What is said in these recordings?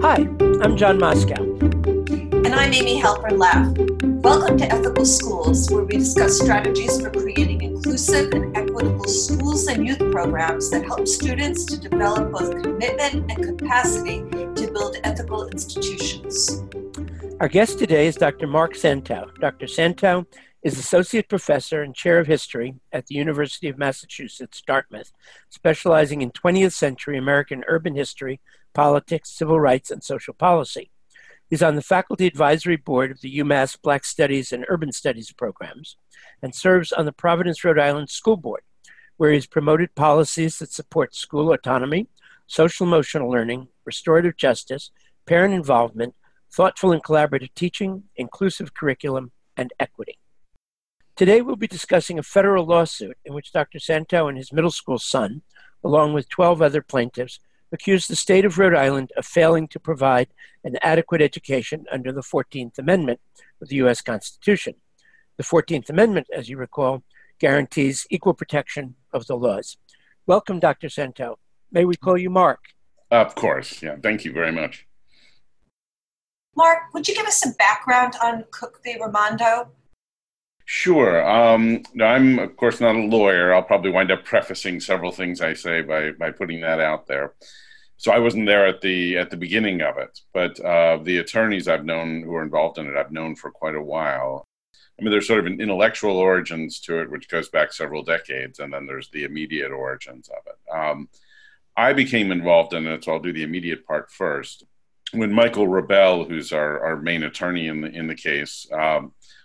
Hi, I'm John Moscow. And I'm Amy Halpern-Laff. Welcome to Ethical Schools, where we discuss strategies for creating inclusive and equitable schools and youth programs that help students to develop both commitment and capacity to build ethical institutions. Our guest today is Dr. Mark Santow. Dr. Santow is Associate Professor and Chair of History at the University of Massachusetts, Dartmouth, specializing in 20th century American urban history, politics, civil rights, and social policy. He's on the Faculty Advisory Board of the UMass Black Studies and Urban Studies programs and serves on the Providence, Rhode Island School Board, where he's promoted policies that support school autonomy, social-emotional learning, restorative justice, parent involvement, thoughtful and collaborative teaching, inclusive curriculum, and equity. Today, we'll be discussing a federal lawsuit in which Dr. Santow and his middle school son, along with 12 other plaintiffs, accused the state of Rhode Island of failing to provide an adequate education under the 14th Amendment of the U.S. Constitution. The 14th Amendment, as you recall, guarantees equal protection of the laws. Welcome, Dr. Santow. May we call you Mark? Of course. Yeah. Thank you very much. Mark, would you give us some background on Cook the Romando? Sure. I'm, of course, not a lawyer. I'll probably wind up prefacing several things I say by putting that out there. So I wasn't there at the beginning of it, but the attorneys I've known who are involved in it, I've known for quite a while. I mean, there's sort of an intellectual origins to it, which goes back several decades, and then there's the immediate origins of it. I became involved in it, so I'll do the immediate part first. When Michael Rebell, who's our main attorney in the case,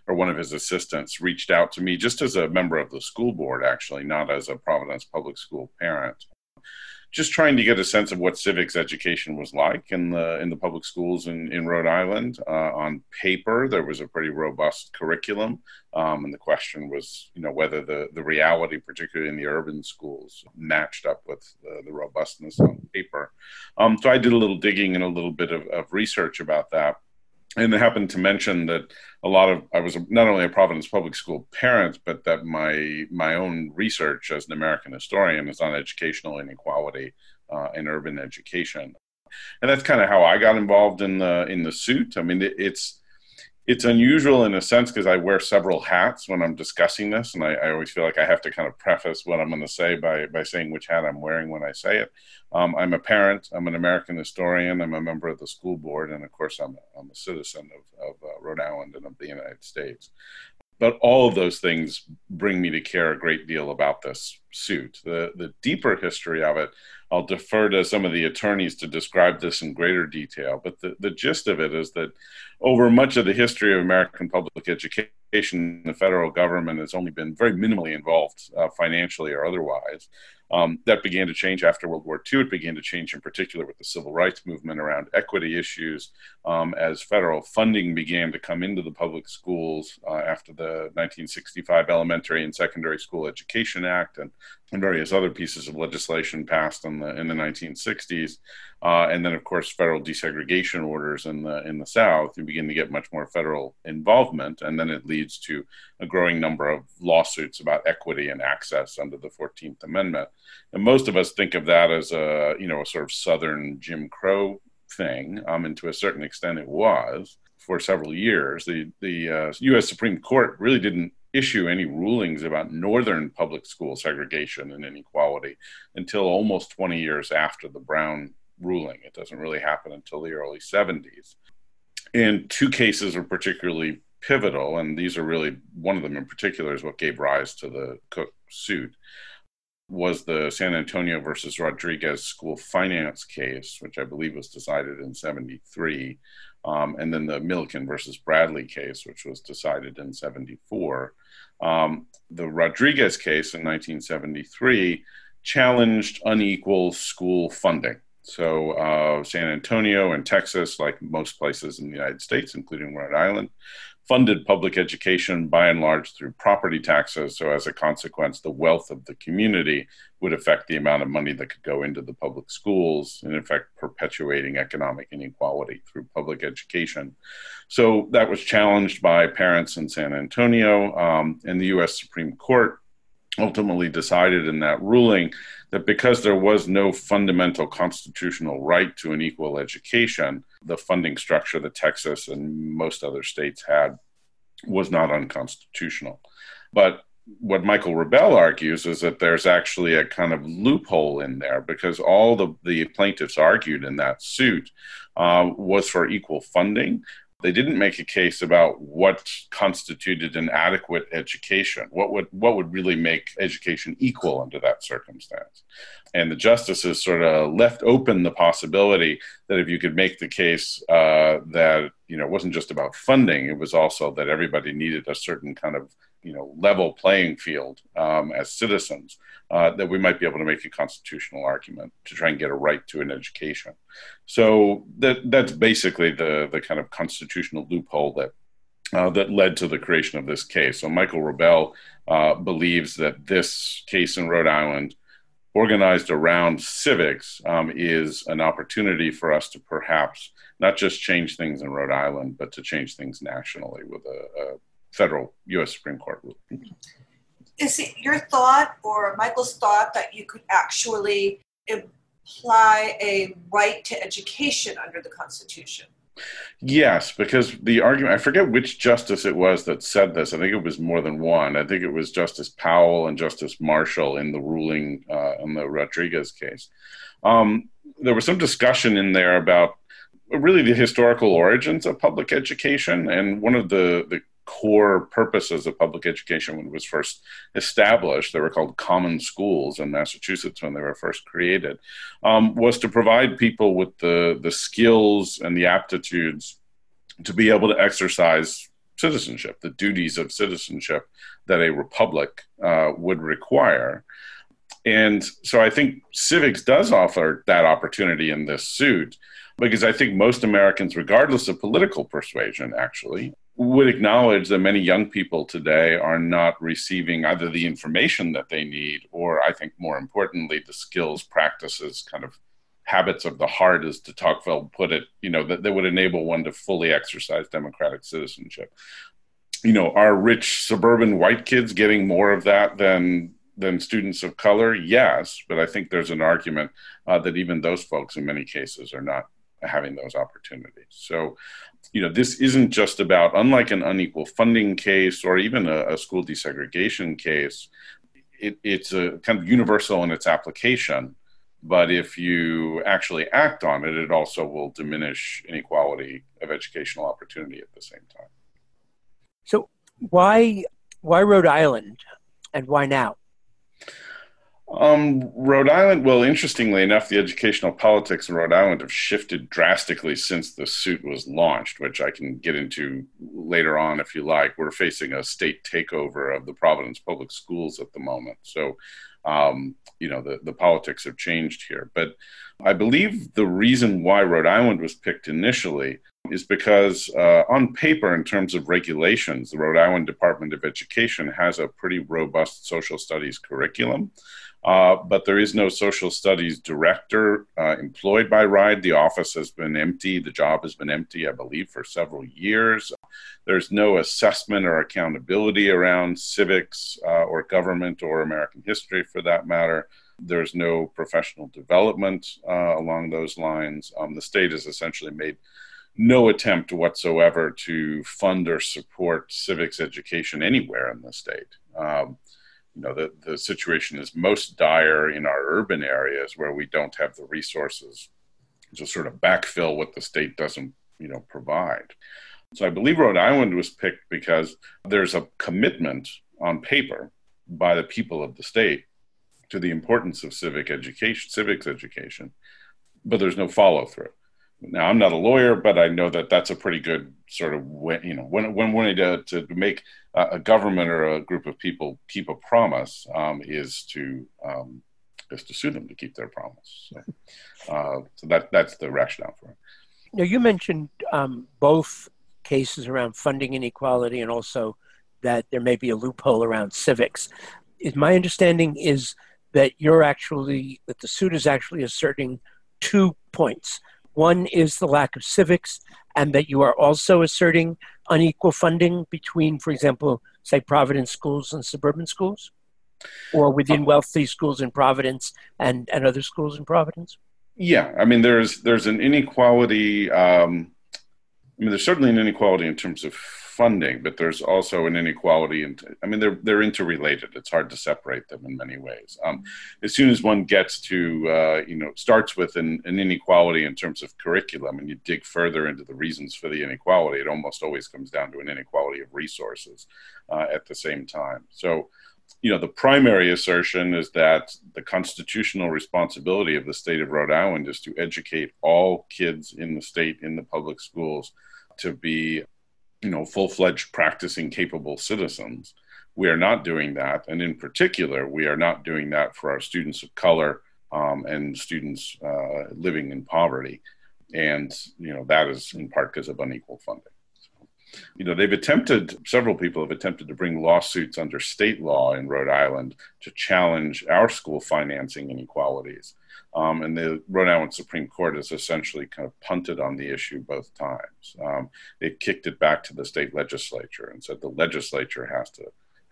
or one of his assistants, reached out to me just as a member of the school board, actually, not as a Providence public school parent, just trying to get a sense of what civics education was like in the public schools in Rhode Island. On paper, there was a pretty robust curriculum, and the question was, whether the reality, particularly in the urban schools, matched up with the robustness on paper. So I did a little digging and a little bit of research about that. And they happened to mention that I was not only a Providence public school parent, but that my own research as an American historian is on educational inequality in urban education, and that's kind of how I got involved in the suit. I mean, it's unusual in a sense because I wear several hats when I'm discussing this, and I always feel like I have to kind of preface what I'm going to say by saying which hat I'm wearing when I say it. I'm a parent, I'm an American historian, I'm a member of the school board, and of course I'm a citizen of Rhode Island and of the United States. But all of those things bring me to care a great deal about this suit. The deeper history of it, I'll defer to some of the attorneys to describe this in greater detail. But the gist of it is that over much of the history of American public education, the federal government has only been very minimally involved financially or otherwise. That began to change after World War II. It began to change in particular with the civil rights movement around equity issues as federal funding began to come into the public schools after the 1965 Elementary and Secondary School Education Act and various other pieces of legislation passed in the 1960s. And then, of course, federal desegregation orders in the South. You begin to get much more federal involvement, and then it leads to a growing number of lawsuits about equity and access under the 14th Amendment. And most of us think of that as a sort of Southern Jim Crow thing, and to a certain extent it was for several years. The U.S. Supreme Court really didn't issue any rulings about Northern public school segregation and inequality until almost 20 years after the Brown ruling. It doesn't really happen until the early 70s. And two cases are particularly pivotal, and these are really, one of them in particular is what gave rise to the Cook suit. Was the San Antonio versus Rodriguez school finance case, which I believe was decided in 1973, and then the Milliken versus Bradley case, which was decided in 1974. The Rodriguez case in 1973 challenged unequal school funding. So San Antonio and Texas, like most places in the United States, including Rhode Island, funded public education by and large through property taxes. So as a consequence, the wealth of the community would affect the amount of money that could go into the public schools, and in effect perpetuating economic inequality through public education. So that was challenged by parents in San Antonio, and the U.S. Supreme Court ultimately decided in that ruling that because there was no fundamental constitutional right to an equal education, the funding structure that Texas and most other states had was not unconstitutional. But what Michael Rebell argues is that there's actually a kind of loophole in there, because all the plaintiffs argued in that suit was for equal funding. They didn't make a case about what constituted an adequate education, what would really make education equal under that circumstance. And the justices sort of left open the possibility that if you could make the case that, you know, it wasn't just about funding, it was also that everybody needed a certain kind of, you know, level playing field as citizens, that we might be able to make a constitutional argument to try and get a right to an education. So that's basically the kind of constitutional loophole that led to the creation of this case. So Michael Rebell believes that this case in Rhode Island, organized around civics, is an opportunity for us to perhaps not just change things in Rhode Island, but to change things nationally with a federal U.S. Supreme Court rule. Is it your thought or Michael's thought that you could actually imply a right to education under the Constitution? Yes, because the argument, I forget which justice it was that said this. I think it was more than one. I think it was Justice Powell and Justice Marshall in the ruling in the Rodriguez case. There was some discussion in there about really the historical origins of public education, and one of the core purposes of public education when it was first established, they were called common schools in Massachusetts when they were first created, was to provide people with the skills and the aptitudes to be able to exercise citizenship, the duties of citizenship that a republic would require. And so I think civics does offer that opportunity in this suit, because I think most Americans, regardless of political persuasion, actually, would acknowledge that many young people today are not receiving either the information that they need, or I think more importantly, the skills, practices, kind of habits of the heart, as de Tocqueville put it, you know, that would enable one to fully exercise democratic citizenship. You know, are rich suburban white kids getting more of that than students of color? Yes, but I think there's an argument that even those folks in many cases are not having those opportunities. So, you know, this isn't just about, unlike an unequal funding case or even a school desegregation case, it's a kind of universal in its application. But if you actually act on it, it also will diminish inequality of educational opportunity at the same time. So why Rhode Island, and why now? Rhode Island, well, interestingly enough, the educational politics in Rhode Island have shifted drastically since the suit was launched, which I can get into later on if you like. We're facing a state takeover of the Providence public schools at the moment. So, you know, the politics have changed here. But I believe the reason why Rhode Island was picked initially is because on paper, in terms of regulations, the Rhode Island Department of Education has a pretty robust social studies curriculum. But there is no social studies director employed by RIDE. The office has been empty. The job has been empty, I believe, for several years. There's no assessment or accountability around civics or government or American history, for that matter. There's no professional development along those lines. The state has essentially made no attempt whatsoever to fund or support civics education anywhere in the state. You know, the situation is most dire in our urban areas, where we don't have the resources to sort of backfill what the state doesn't, you know, provide. So I believe Rhode Island was picked because there's a commitment on paper by the people of the state to the importance of civics education, but there's no follow through. Now, I'm not a lawyer, but I know that that's a pretty good sort of way, you know, when we need to make a government or a group of people keep a promise is to sue them to keep their promise. So, so that's the rationale for it. Now, you mentioned both cases around funding inequality, and also that there may be a loophole around civics. My understanding is that that the suit is actually asserting 2 points. One is the lack of civics, and that you are also asserting unequal funding between, for example, say, Providence schools and suburban schools? or within wealthy schools in Providence and other schools in Providence? Yeah, I mean, there's an inequality. I mean, there's certainly an inequality in terms of funding, but there's also an inequality. I mean, they're interrelated. It's hard to separate them in many ways. As soon as one gets to, starts with an inequality in terms of curriculum, and you dig further into the reasons for the inequality, it almost always comes down to an inequality of resources at the same time. So, the primary assertion is that the constitutional responsibility of the state of Rhode Island is to educate all kids in the state, in the public schools, to be, full-fledged, practicing, capable citizens. We are not doing that. And in particular, we are not doing that for our students of color and students living in poverty. And, that is in part because of unequal funding. Several people have attempted to bring lawsuits under state law in Rhode Island to challenge our school financing inequalities. And the Rhode Island Supreme Court has essentially kind of punted on the issue both times. They kicked it back to the state legislature and said the legislature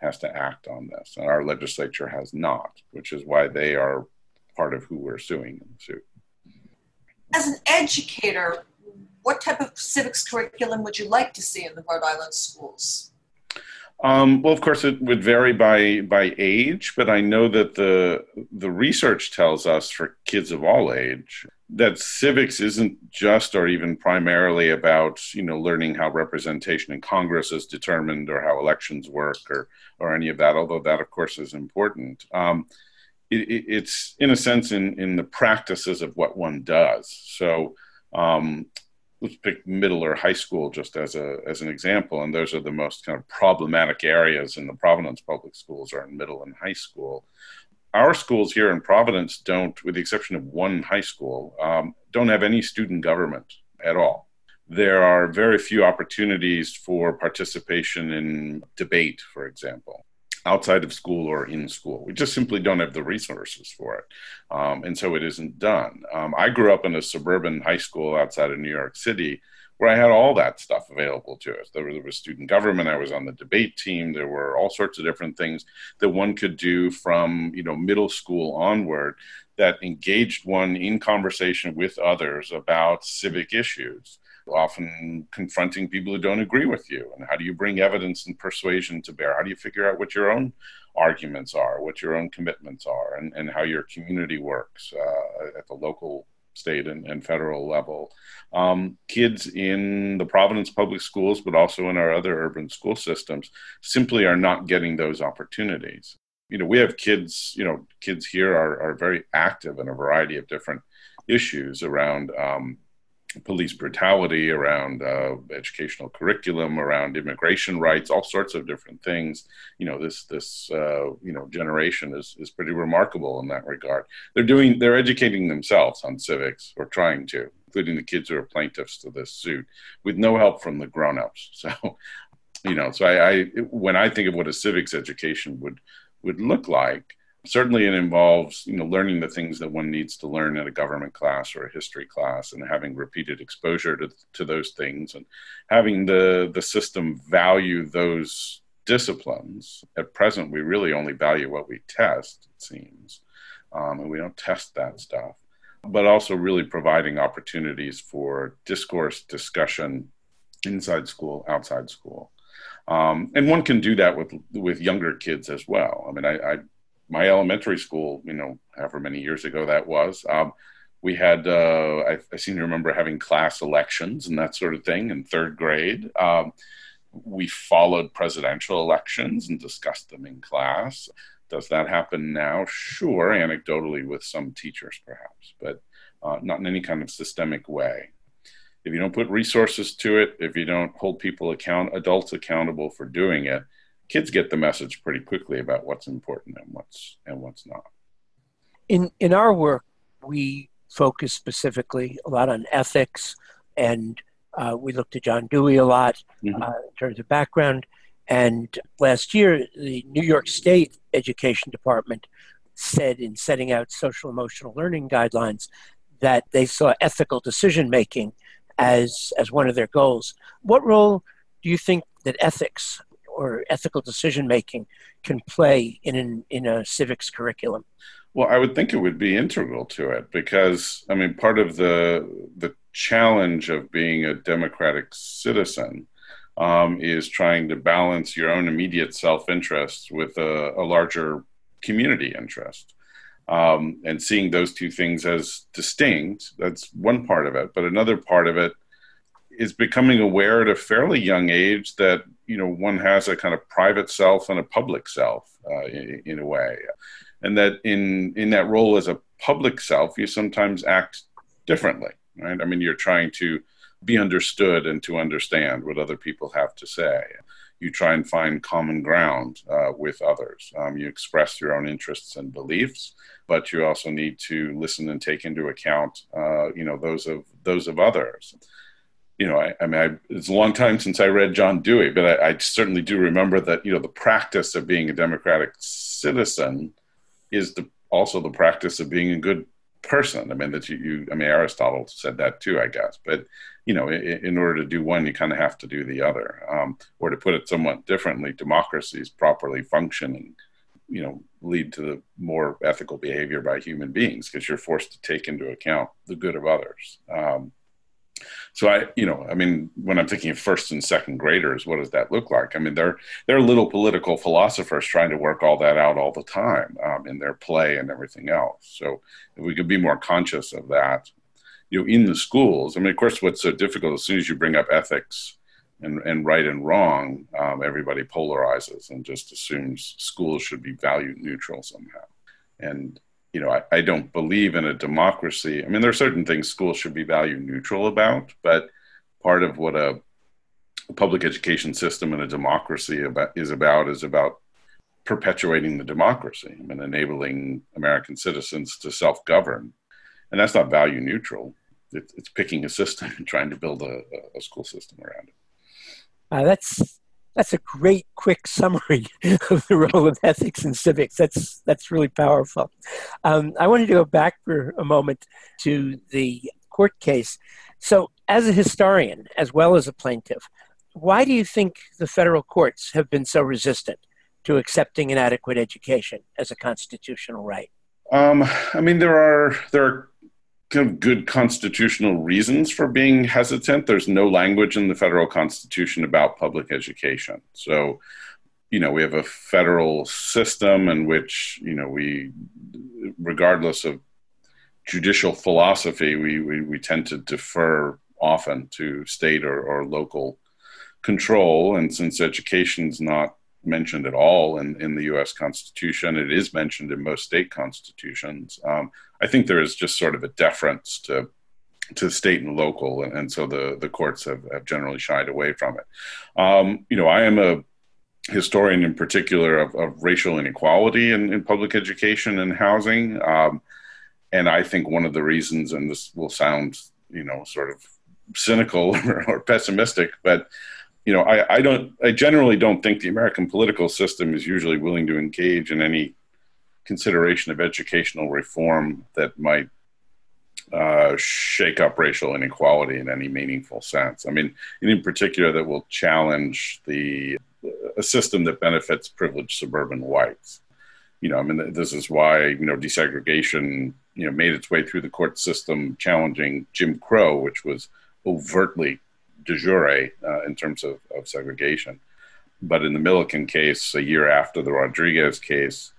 has to act on this. And our legislature has not, which is why they are part of who we're suing in the suit. As an educator, what type of civics curriculum would you like to see in the Rhode Island schools? Well, of course, it would vary by age, but I know that the research tells us for kids of all age that civics isn't just or even primarily about, learning how representation in Congress is determined or how elections work or any of that, although that, of course, is important. It's, in a sense, in the practices of what one does. So, let's pick middle or high school just as an example, and those are the most kind of problematic areas in the Providence public schools are in middle and high school. Our schools here in Providence don't, with the exception of one high school, don't have any student government at all. There are very few opportunities for participation in debate, for example, outside of school or in school. We just simply don't have the resources for it. And so it isn't done. I grew up in a suburban high school outside of New York City where I had all that stuff available to us. There was student government. I was on the debate team. There were all sorts of different things that one could do from, middle school onward that engaged one in conversation with others about civic issues, often confronting people who don't agree with you. And how do you bring evidence and persuasion to bear? How do you figure out what your own arguments are, what your own commitments are, and how your community works at the local, state, and federal level? Kids in the Providence public schools, but also in our other urban school systems, simply are not getting those opportunities. We have kids, kids here are very active in a variety of different issues around police brutality, around educational curriculum, around immigration rights, all sorts of different things. This generation is pretty remarkable in that regard. They're educating themselves on civics, or trying to, including the kids who are plaintiffs to this suit, with no help from the grown-ups. So, so I when I think of what a civics education would look like, certainly it involves, learning the things that one needs to learn in a government class or a history class, and having repeated exposure to those things, and having the system value those disciplines. At present, we really only value what we test, it seems, and we don't test that stuff, but also really providing opportunities for discourse, discussion, inside school, outside school. And one can do that with younger kids as well. I mean, my elementary school, however many years ago that was, we had, I seem to remember having class elections and that sort of thing in third grade. We followed presidential elections and discussed them in class. Does that happen now? Sure, anecdotally with some teachers perhaps, but not in any kind of systemic way. If you don't put resources to it, if you don't hold adults accountable for doing it, kids get the message pretty quickly about what's important and what's not. In our work, we focus specifically a lot on ethics, and we look to John Dewey a lot in terms of background. And last year, the New York State Education Department said in setting out social-emotional learning guidelines that they saw ethical decision-making as one of their goals. What role do you think that ethics or ethical decision making can play in a civics curriculum? Well, I would think it would be integral to it because, I mean, part of the challenge of being a democratic citizen is trying to balance your own immediate self-interest with a larger community interest. And seeing those two things as distinct, that's one part of it. But another part of it is becoming aware at a fairly young age that, you know, one has a kind of private self and a public self in a way. And that in that role as a public self, you sometimes act differently, right? I mean, you're trying to be understood and to understand what other people have to say. You try and find common ground with others. You express your own interests and beliefs, but you also need to listen and take into account, you know, those of others. You know, I mean, it's a long time since I read John Dewey, but I certainly do remember that, you know, the practice of being a democratic citizen is also the practice of being a good person. I mean, Aristotle said that too, I guess. But, you know, in order to do one, you kind of have to do the other. Or to put it somewhat differently, democracies properly function and, you know, lead to the more ethical behavior by human beings because you're forced to take into account the good of others. So when I'm thinking of first and second graders, what does that look like? I mean, they're little political philosophers trying to work all that out all the time in their play and everything else. So if we could be more conscious of that, you know, in the schools. I mean, of course, what's so difficult, as soon as you bring up ethics and right and wrong, everybody polarizes and just assumes schools should be value neutral somehow. And you know, I don't believe in a democracy. I mean, there are certain things schools should be value neutral about, but part of what a public education system and a democracy is about perpetuating the democracy and enabling American citizens to self-govern. And that's not value neutral. It's picking a system and trying to build a school system around it. That's a great quick summary of the role of ethics in civics. That's really powerful. I wanted to go back for a moment to the court case. So as a historian, as well as a plaintiff, why do you think the federal courts have been so resistant to accepting an adequate education as a constitutional right? I mean, there are kind of good constitutional reasons for being hesitant. There's no language in the federal constitution about public education. So, you know, we have a federal system in which, you know, we, regardless of judicial philosophy, we tend to defer often to state or local control. And since education's not mentioned at all in the U.S. Constitution. It is mentioned in most state constitutions. I think there is just sort of a deference to state and local, and so the courts have generally shied away from it. You know, I am a historian in particular of racial inequality in public education and housing, and I think one of the reasons, and this will sound, you know, sort of cynical or pessimistic, but you know, I generally don't think the American political system is usually willing to engage in any consideration of educational reform that might shake up racial inequality in any meaningful sense. I mean, and in particular, that will challenge a system that benefits privileged suburban whites. You know, I mean, this is why, you know, desegregation, you know, made its way through the court system, challenging Jim Crow, which was overtly de jure in terms of segregation. But in the Milliken case, a year after the Rodriguez case,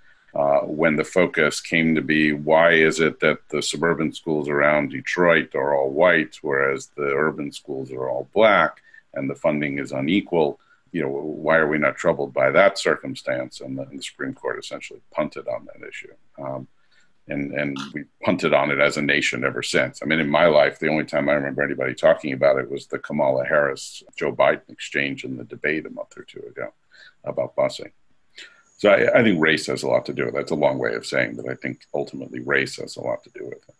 when the focus came to be, why is it that the suburban schools around Detroit are all white, whereas the urban schools are all black, and the funding is unequal? You know, why are we not troubled by that circumstance? And the Supreme Court essentially punted on that issue. And we punted on it as a nation ever since. I mean, in my life, the only time I remember anybody talking about it was the Kamala Harris, Joe Biden exchange in the debate a month or two ago about busing. So I think race has a lot to do with it. That's a long way of saying that I think ultimately race has a lot to do with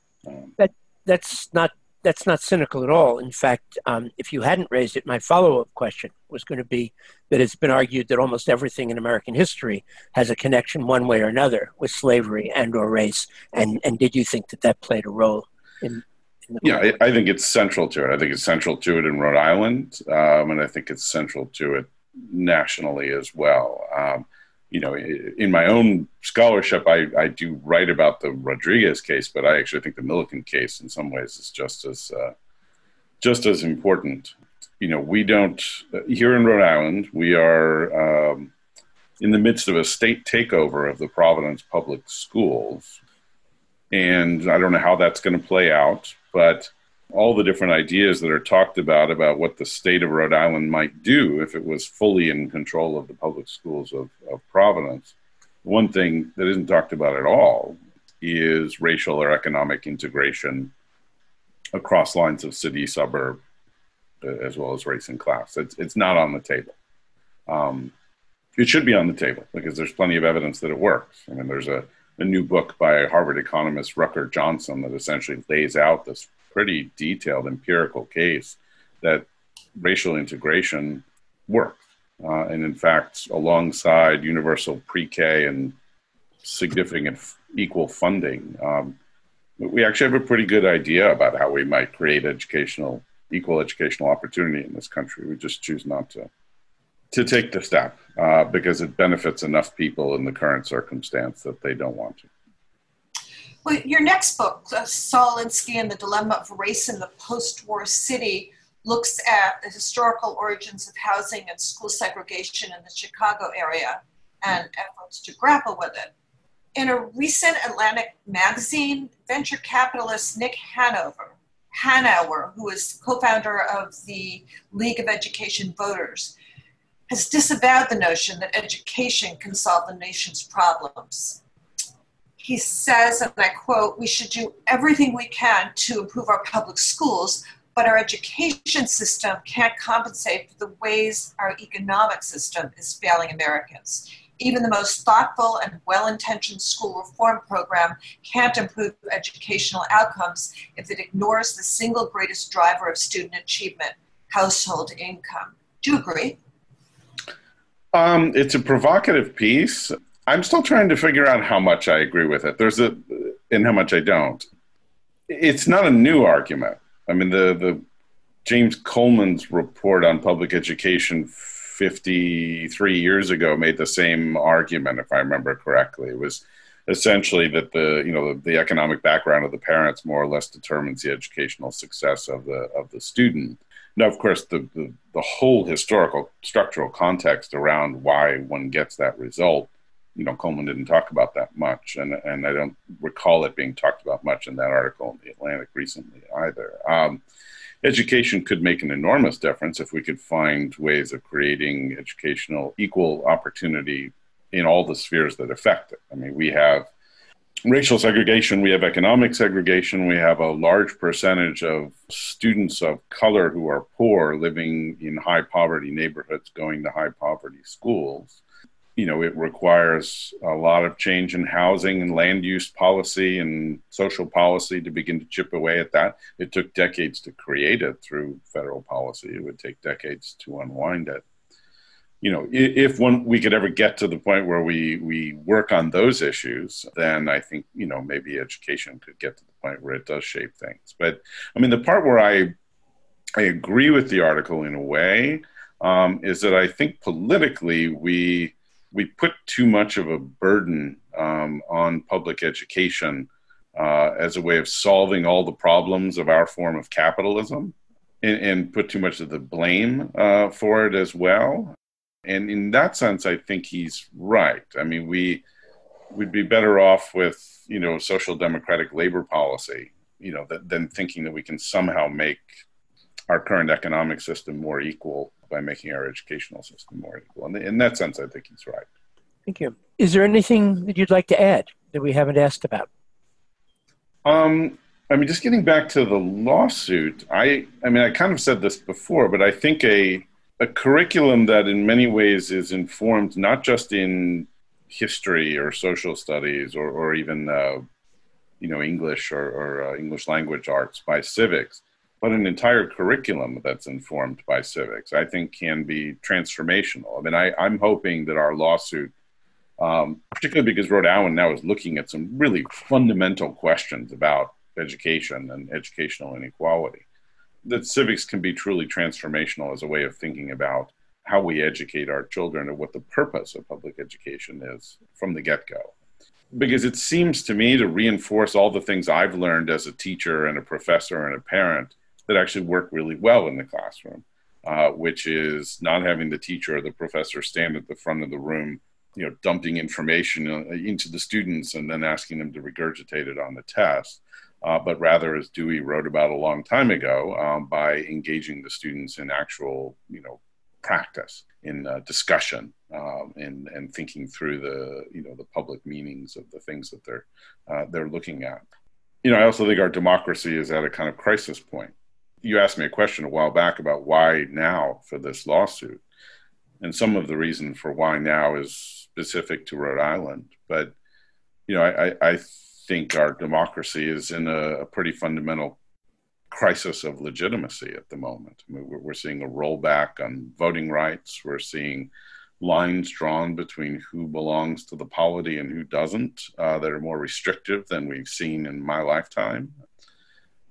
it. That's not cynical at all. In fact, if you hadn't raised it, my follow-up question was going to be that it's been argued that almost everything in American history has a connection one way or another with slavery and or race. And did you think that played a role in the Yeah, I think it's central to it. I think it's central to it in Rhode Island, and I think it's central to it nationally as well. You know, in my own scholarship, I do write about the Rodriguez case, but I actually think the Milliken case in some ways is just as important. You know, we don't, here in Rhode Island, we are in the midst of a state takeover of the Providence public schools. And I don't know how that's going to play out, but all the different ideas that are talked about what the state of Rhode Island might do if it was fully in control of the public schools of Providence. One thing that isn't talked about at all is racial or economic integration across lines of city, suburb, as well as race and class. It's not on the table. It should be on the table because there's plenty of evidence that it works. I mean, there's a new book by Harvard economist Rucker Johnson that essentially lays out this pretty detailed empirical case that racial integration works. And in fact, alongside universal pre-K and significant equal funding, we actually have a pretty good idea about how we might create equal educational opportunity in this country. We just choose not to take the step because it benefits enough people in the current circumstance that they don't want to. Well, your next book, Saul Alinsky and the Dilemma of Race in the Postwar City, looks at the historical origins of housing and school segregation in the Chicago area and efforts to grapple with it. In a recent Atlantic magazine, venture capitalist Nick Hanauer, who is co-founder of the League of Education Voters, has disavowed the notion that education can solve the nation's problems. He says, and I quote, "We should do everything we can to improve our public schools, but our education system can't compensate for the ways our economic system is failing Americans. Even the most thoughtful and well-intentioned school reform program can't improve educational outcomes if it ignores the single greatest driver of student achievement, household income." Do you agree? It's a provocative piece. I'm still trying to figure out how much I agree with it. And how much I don't. It's not a new argument. I mean, the James Coleman's report on public education 53 years ago made the same argument, if I remember correctly. It was essentially that the economic background of the parents more or less determines the educational success of the student. Now, of course, the whole historical structural context around why one gets that result, you know, Coleman didn't talk about that much, and I don't recall it being talked about much in that article in the Atlantic recently either. Education could make an enormous difference if we could find ways of creating educational equal opportunity in all the spheres that affect it. I mean, we have racial segregation, we have economic segregation, we have a large percentage of students of color who are poor living in high poverty neighborhoods going to high poverty schools. You know, it requires a lot of change in housing and land use policy and social policy to begin to chip away at that. It took decades to create it through federal policy. It would take decades to unwind it. You know, if we could ever get to the point where we work on those issues, then I think, you know, maybe education could get to the point where it does shape things. But I mean, the part where I agree with the article in a way is that I think politically we put too much of a burden on public education as a way of solving all the problems of our form of capitalism and put too much of the blame for it as well. And in that sense, I think he's right. I mean, we'd be better off with, you know, social democratic labor policy, you know, than thinking that we can somehow make our current economic system more equal by making our educational system more equal. And in that sense, I think he's right. Thank you. Is there anything that you'd like to add that we haven't asked about? I mean, just getting back to the lawsuit, I mean, I kind of said this before, but I think a curriculum that in many ways is informed not just in history or social studies or even, you know, English or English language arts by civics, but an entire curriculum that's informed by civics, I think can be transformational. I mean, I'm hoping that our lawsuit, particularly because Rhode Island now is looking at some really fundamental questions about education and educational inequality, that civics can be truly transformational as a way of thinking about how we educate our children and what the purpose of public education is from the get-go. Because it seems to me to reinforce all the things I've learned as a teacher and a professor and a parent that actually work really well in the classroom, which is not having the teacher or the professor stand at the front of the room, you know, dumping information into the students and then asking them to regurgitate it on the test, but rather, as Dewey wrote about a long time ago, by engaging the students in actual, practice, in discussion, and thinking through the public meanings of the things that they're looking at. I also think our democracy is at a kind of crisis point. You asked me a question a while back about why now for this lawsuit, and some of the reason for why now is specific to Rhode Island. But I think our democracy is in a pretty fundamental crisis of legitimacy at the moment. I mean, we're seeing a rollback on voting rights. We're seeing lines drawn between who belongs to the polity and who doesn't, that are more restrictive than we've seen in my lifetime.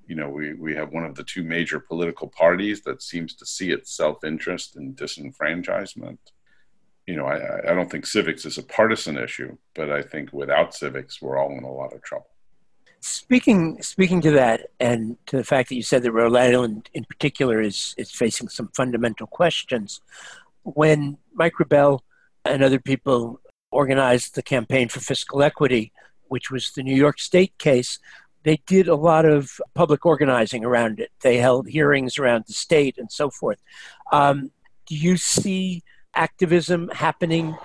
We have one of the two major political parties that seems to see its self-interest in disenfranchisement. I don't think civics is a partisan issue, but I think without civics, we're all in a lot of trouble. Speaking to that, and to the fact that you said that Rhode Island in particular is facing some fundamental questions, when Mike Rebell and other people organized the Campaign for Fiscal Equity, which was the New York State case, they did a lot of public organizing around it. They held hearings around the state and so forth. Do you see activism happening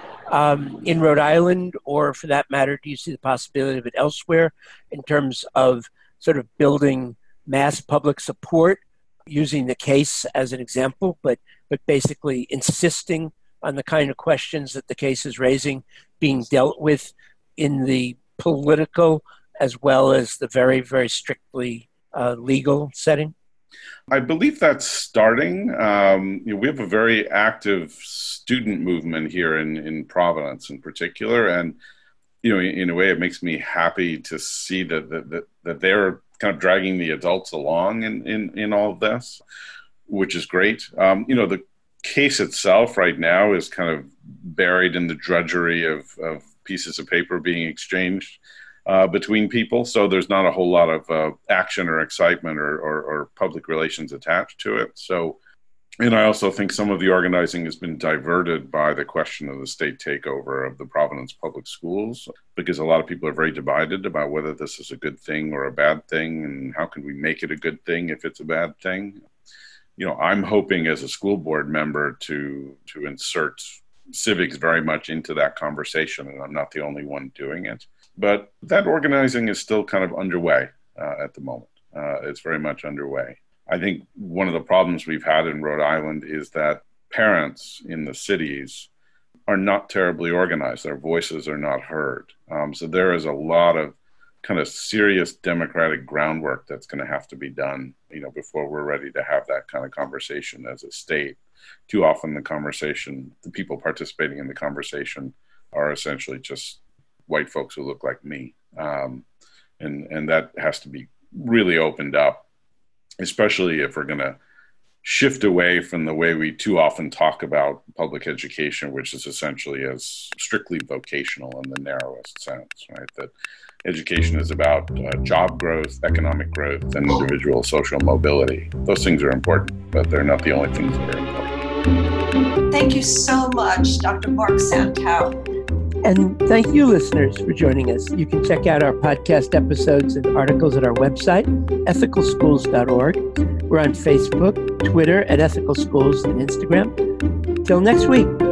in Rhode Island, or for that matter, do you see the possibility of it elsewhere in terms of sort of building mass public support, using the case as an example, but basically insisting on the kind of questions that the case is raising being dealt with in the political as well as the very, very strictly legal setting? I believe that's starting. We have a very active student movement here in Providence in particular. And, in a way, it makes me happy to see that they're kind of dragging the adults along in all of this, which is great. The case itself right now is kind of buried in the drudgery of pieces of paper being exchanged between people, so there's not a whole lot of action or excitement or public relations attached to it. So, and I also think some of the organizing has been diverted by the question of the state takeover of the Providence public schools, because a lot of people are very divided about whether this is a good thing or a bad thing, and how can we make it a good thing if it's a bad thing. I'm hoping as a school board member to insert civics very much into that conversation, and I'm not the only one doing it. But that organizing is still kind of underway at the moment. It's very much underway. I think one of the problems we've had in Rhode Island is that parents in the cities are not terribly organized. Their voices are not heard. So there is a lot of kind of serious democratic groundwork that's going to have to be done, before we're ready to have that kind of conversation as a state. Too often the people participating in the conversation are essentially just white folks who look like me. And that has to be really opened up, especially if we're going to shift away from the way we too often talk about public education, which is essentially as strictly vocational in the narrowest sense, right? That education is about job growth, economic growth, and individual social mobility. Those things are important, but they're not the only things that are important. Thank you so much, Dr. Mark Santow. And thank you, listeners, for joining us. You can check out our podcast episodes and articles at our website, ethicalschools.org. We're on Facebook, Twitter @Ethical Schools, and Instagram. Till next week.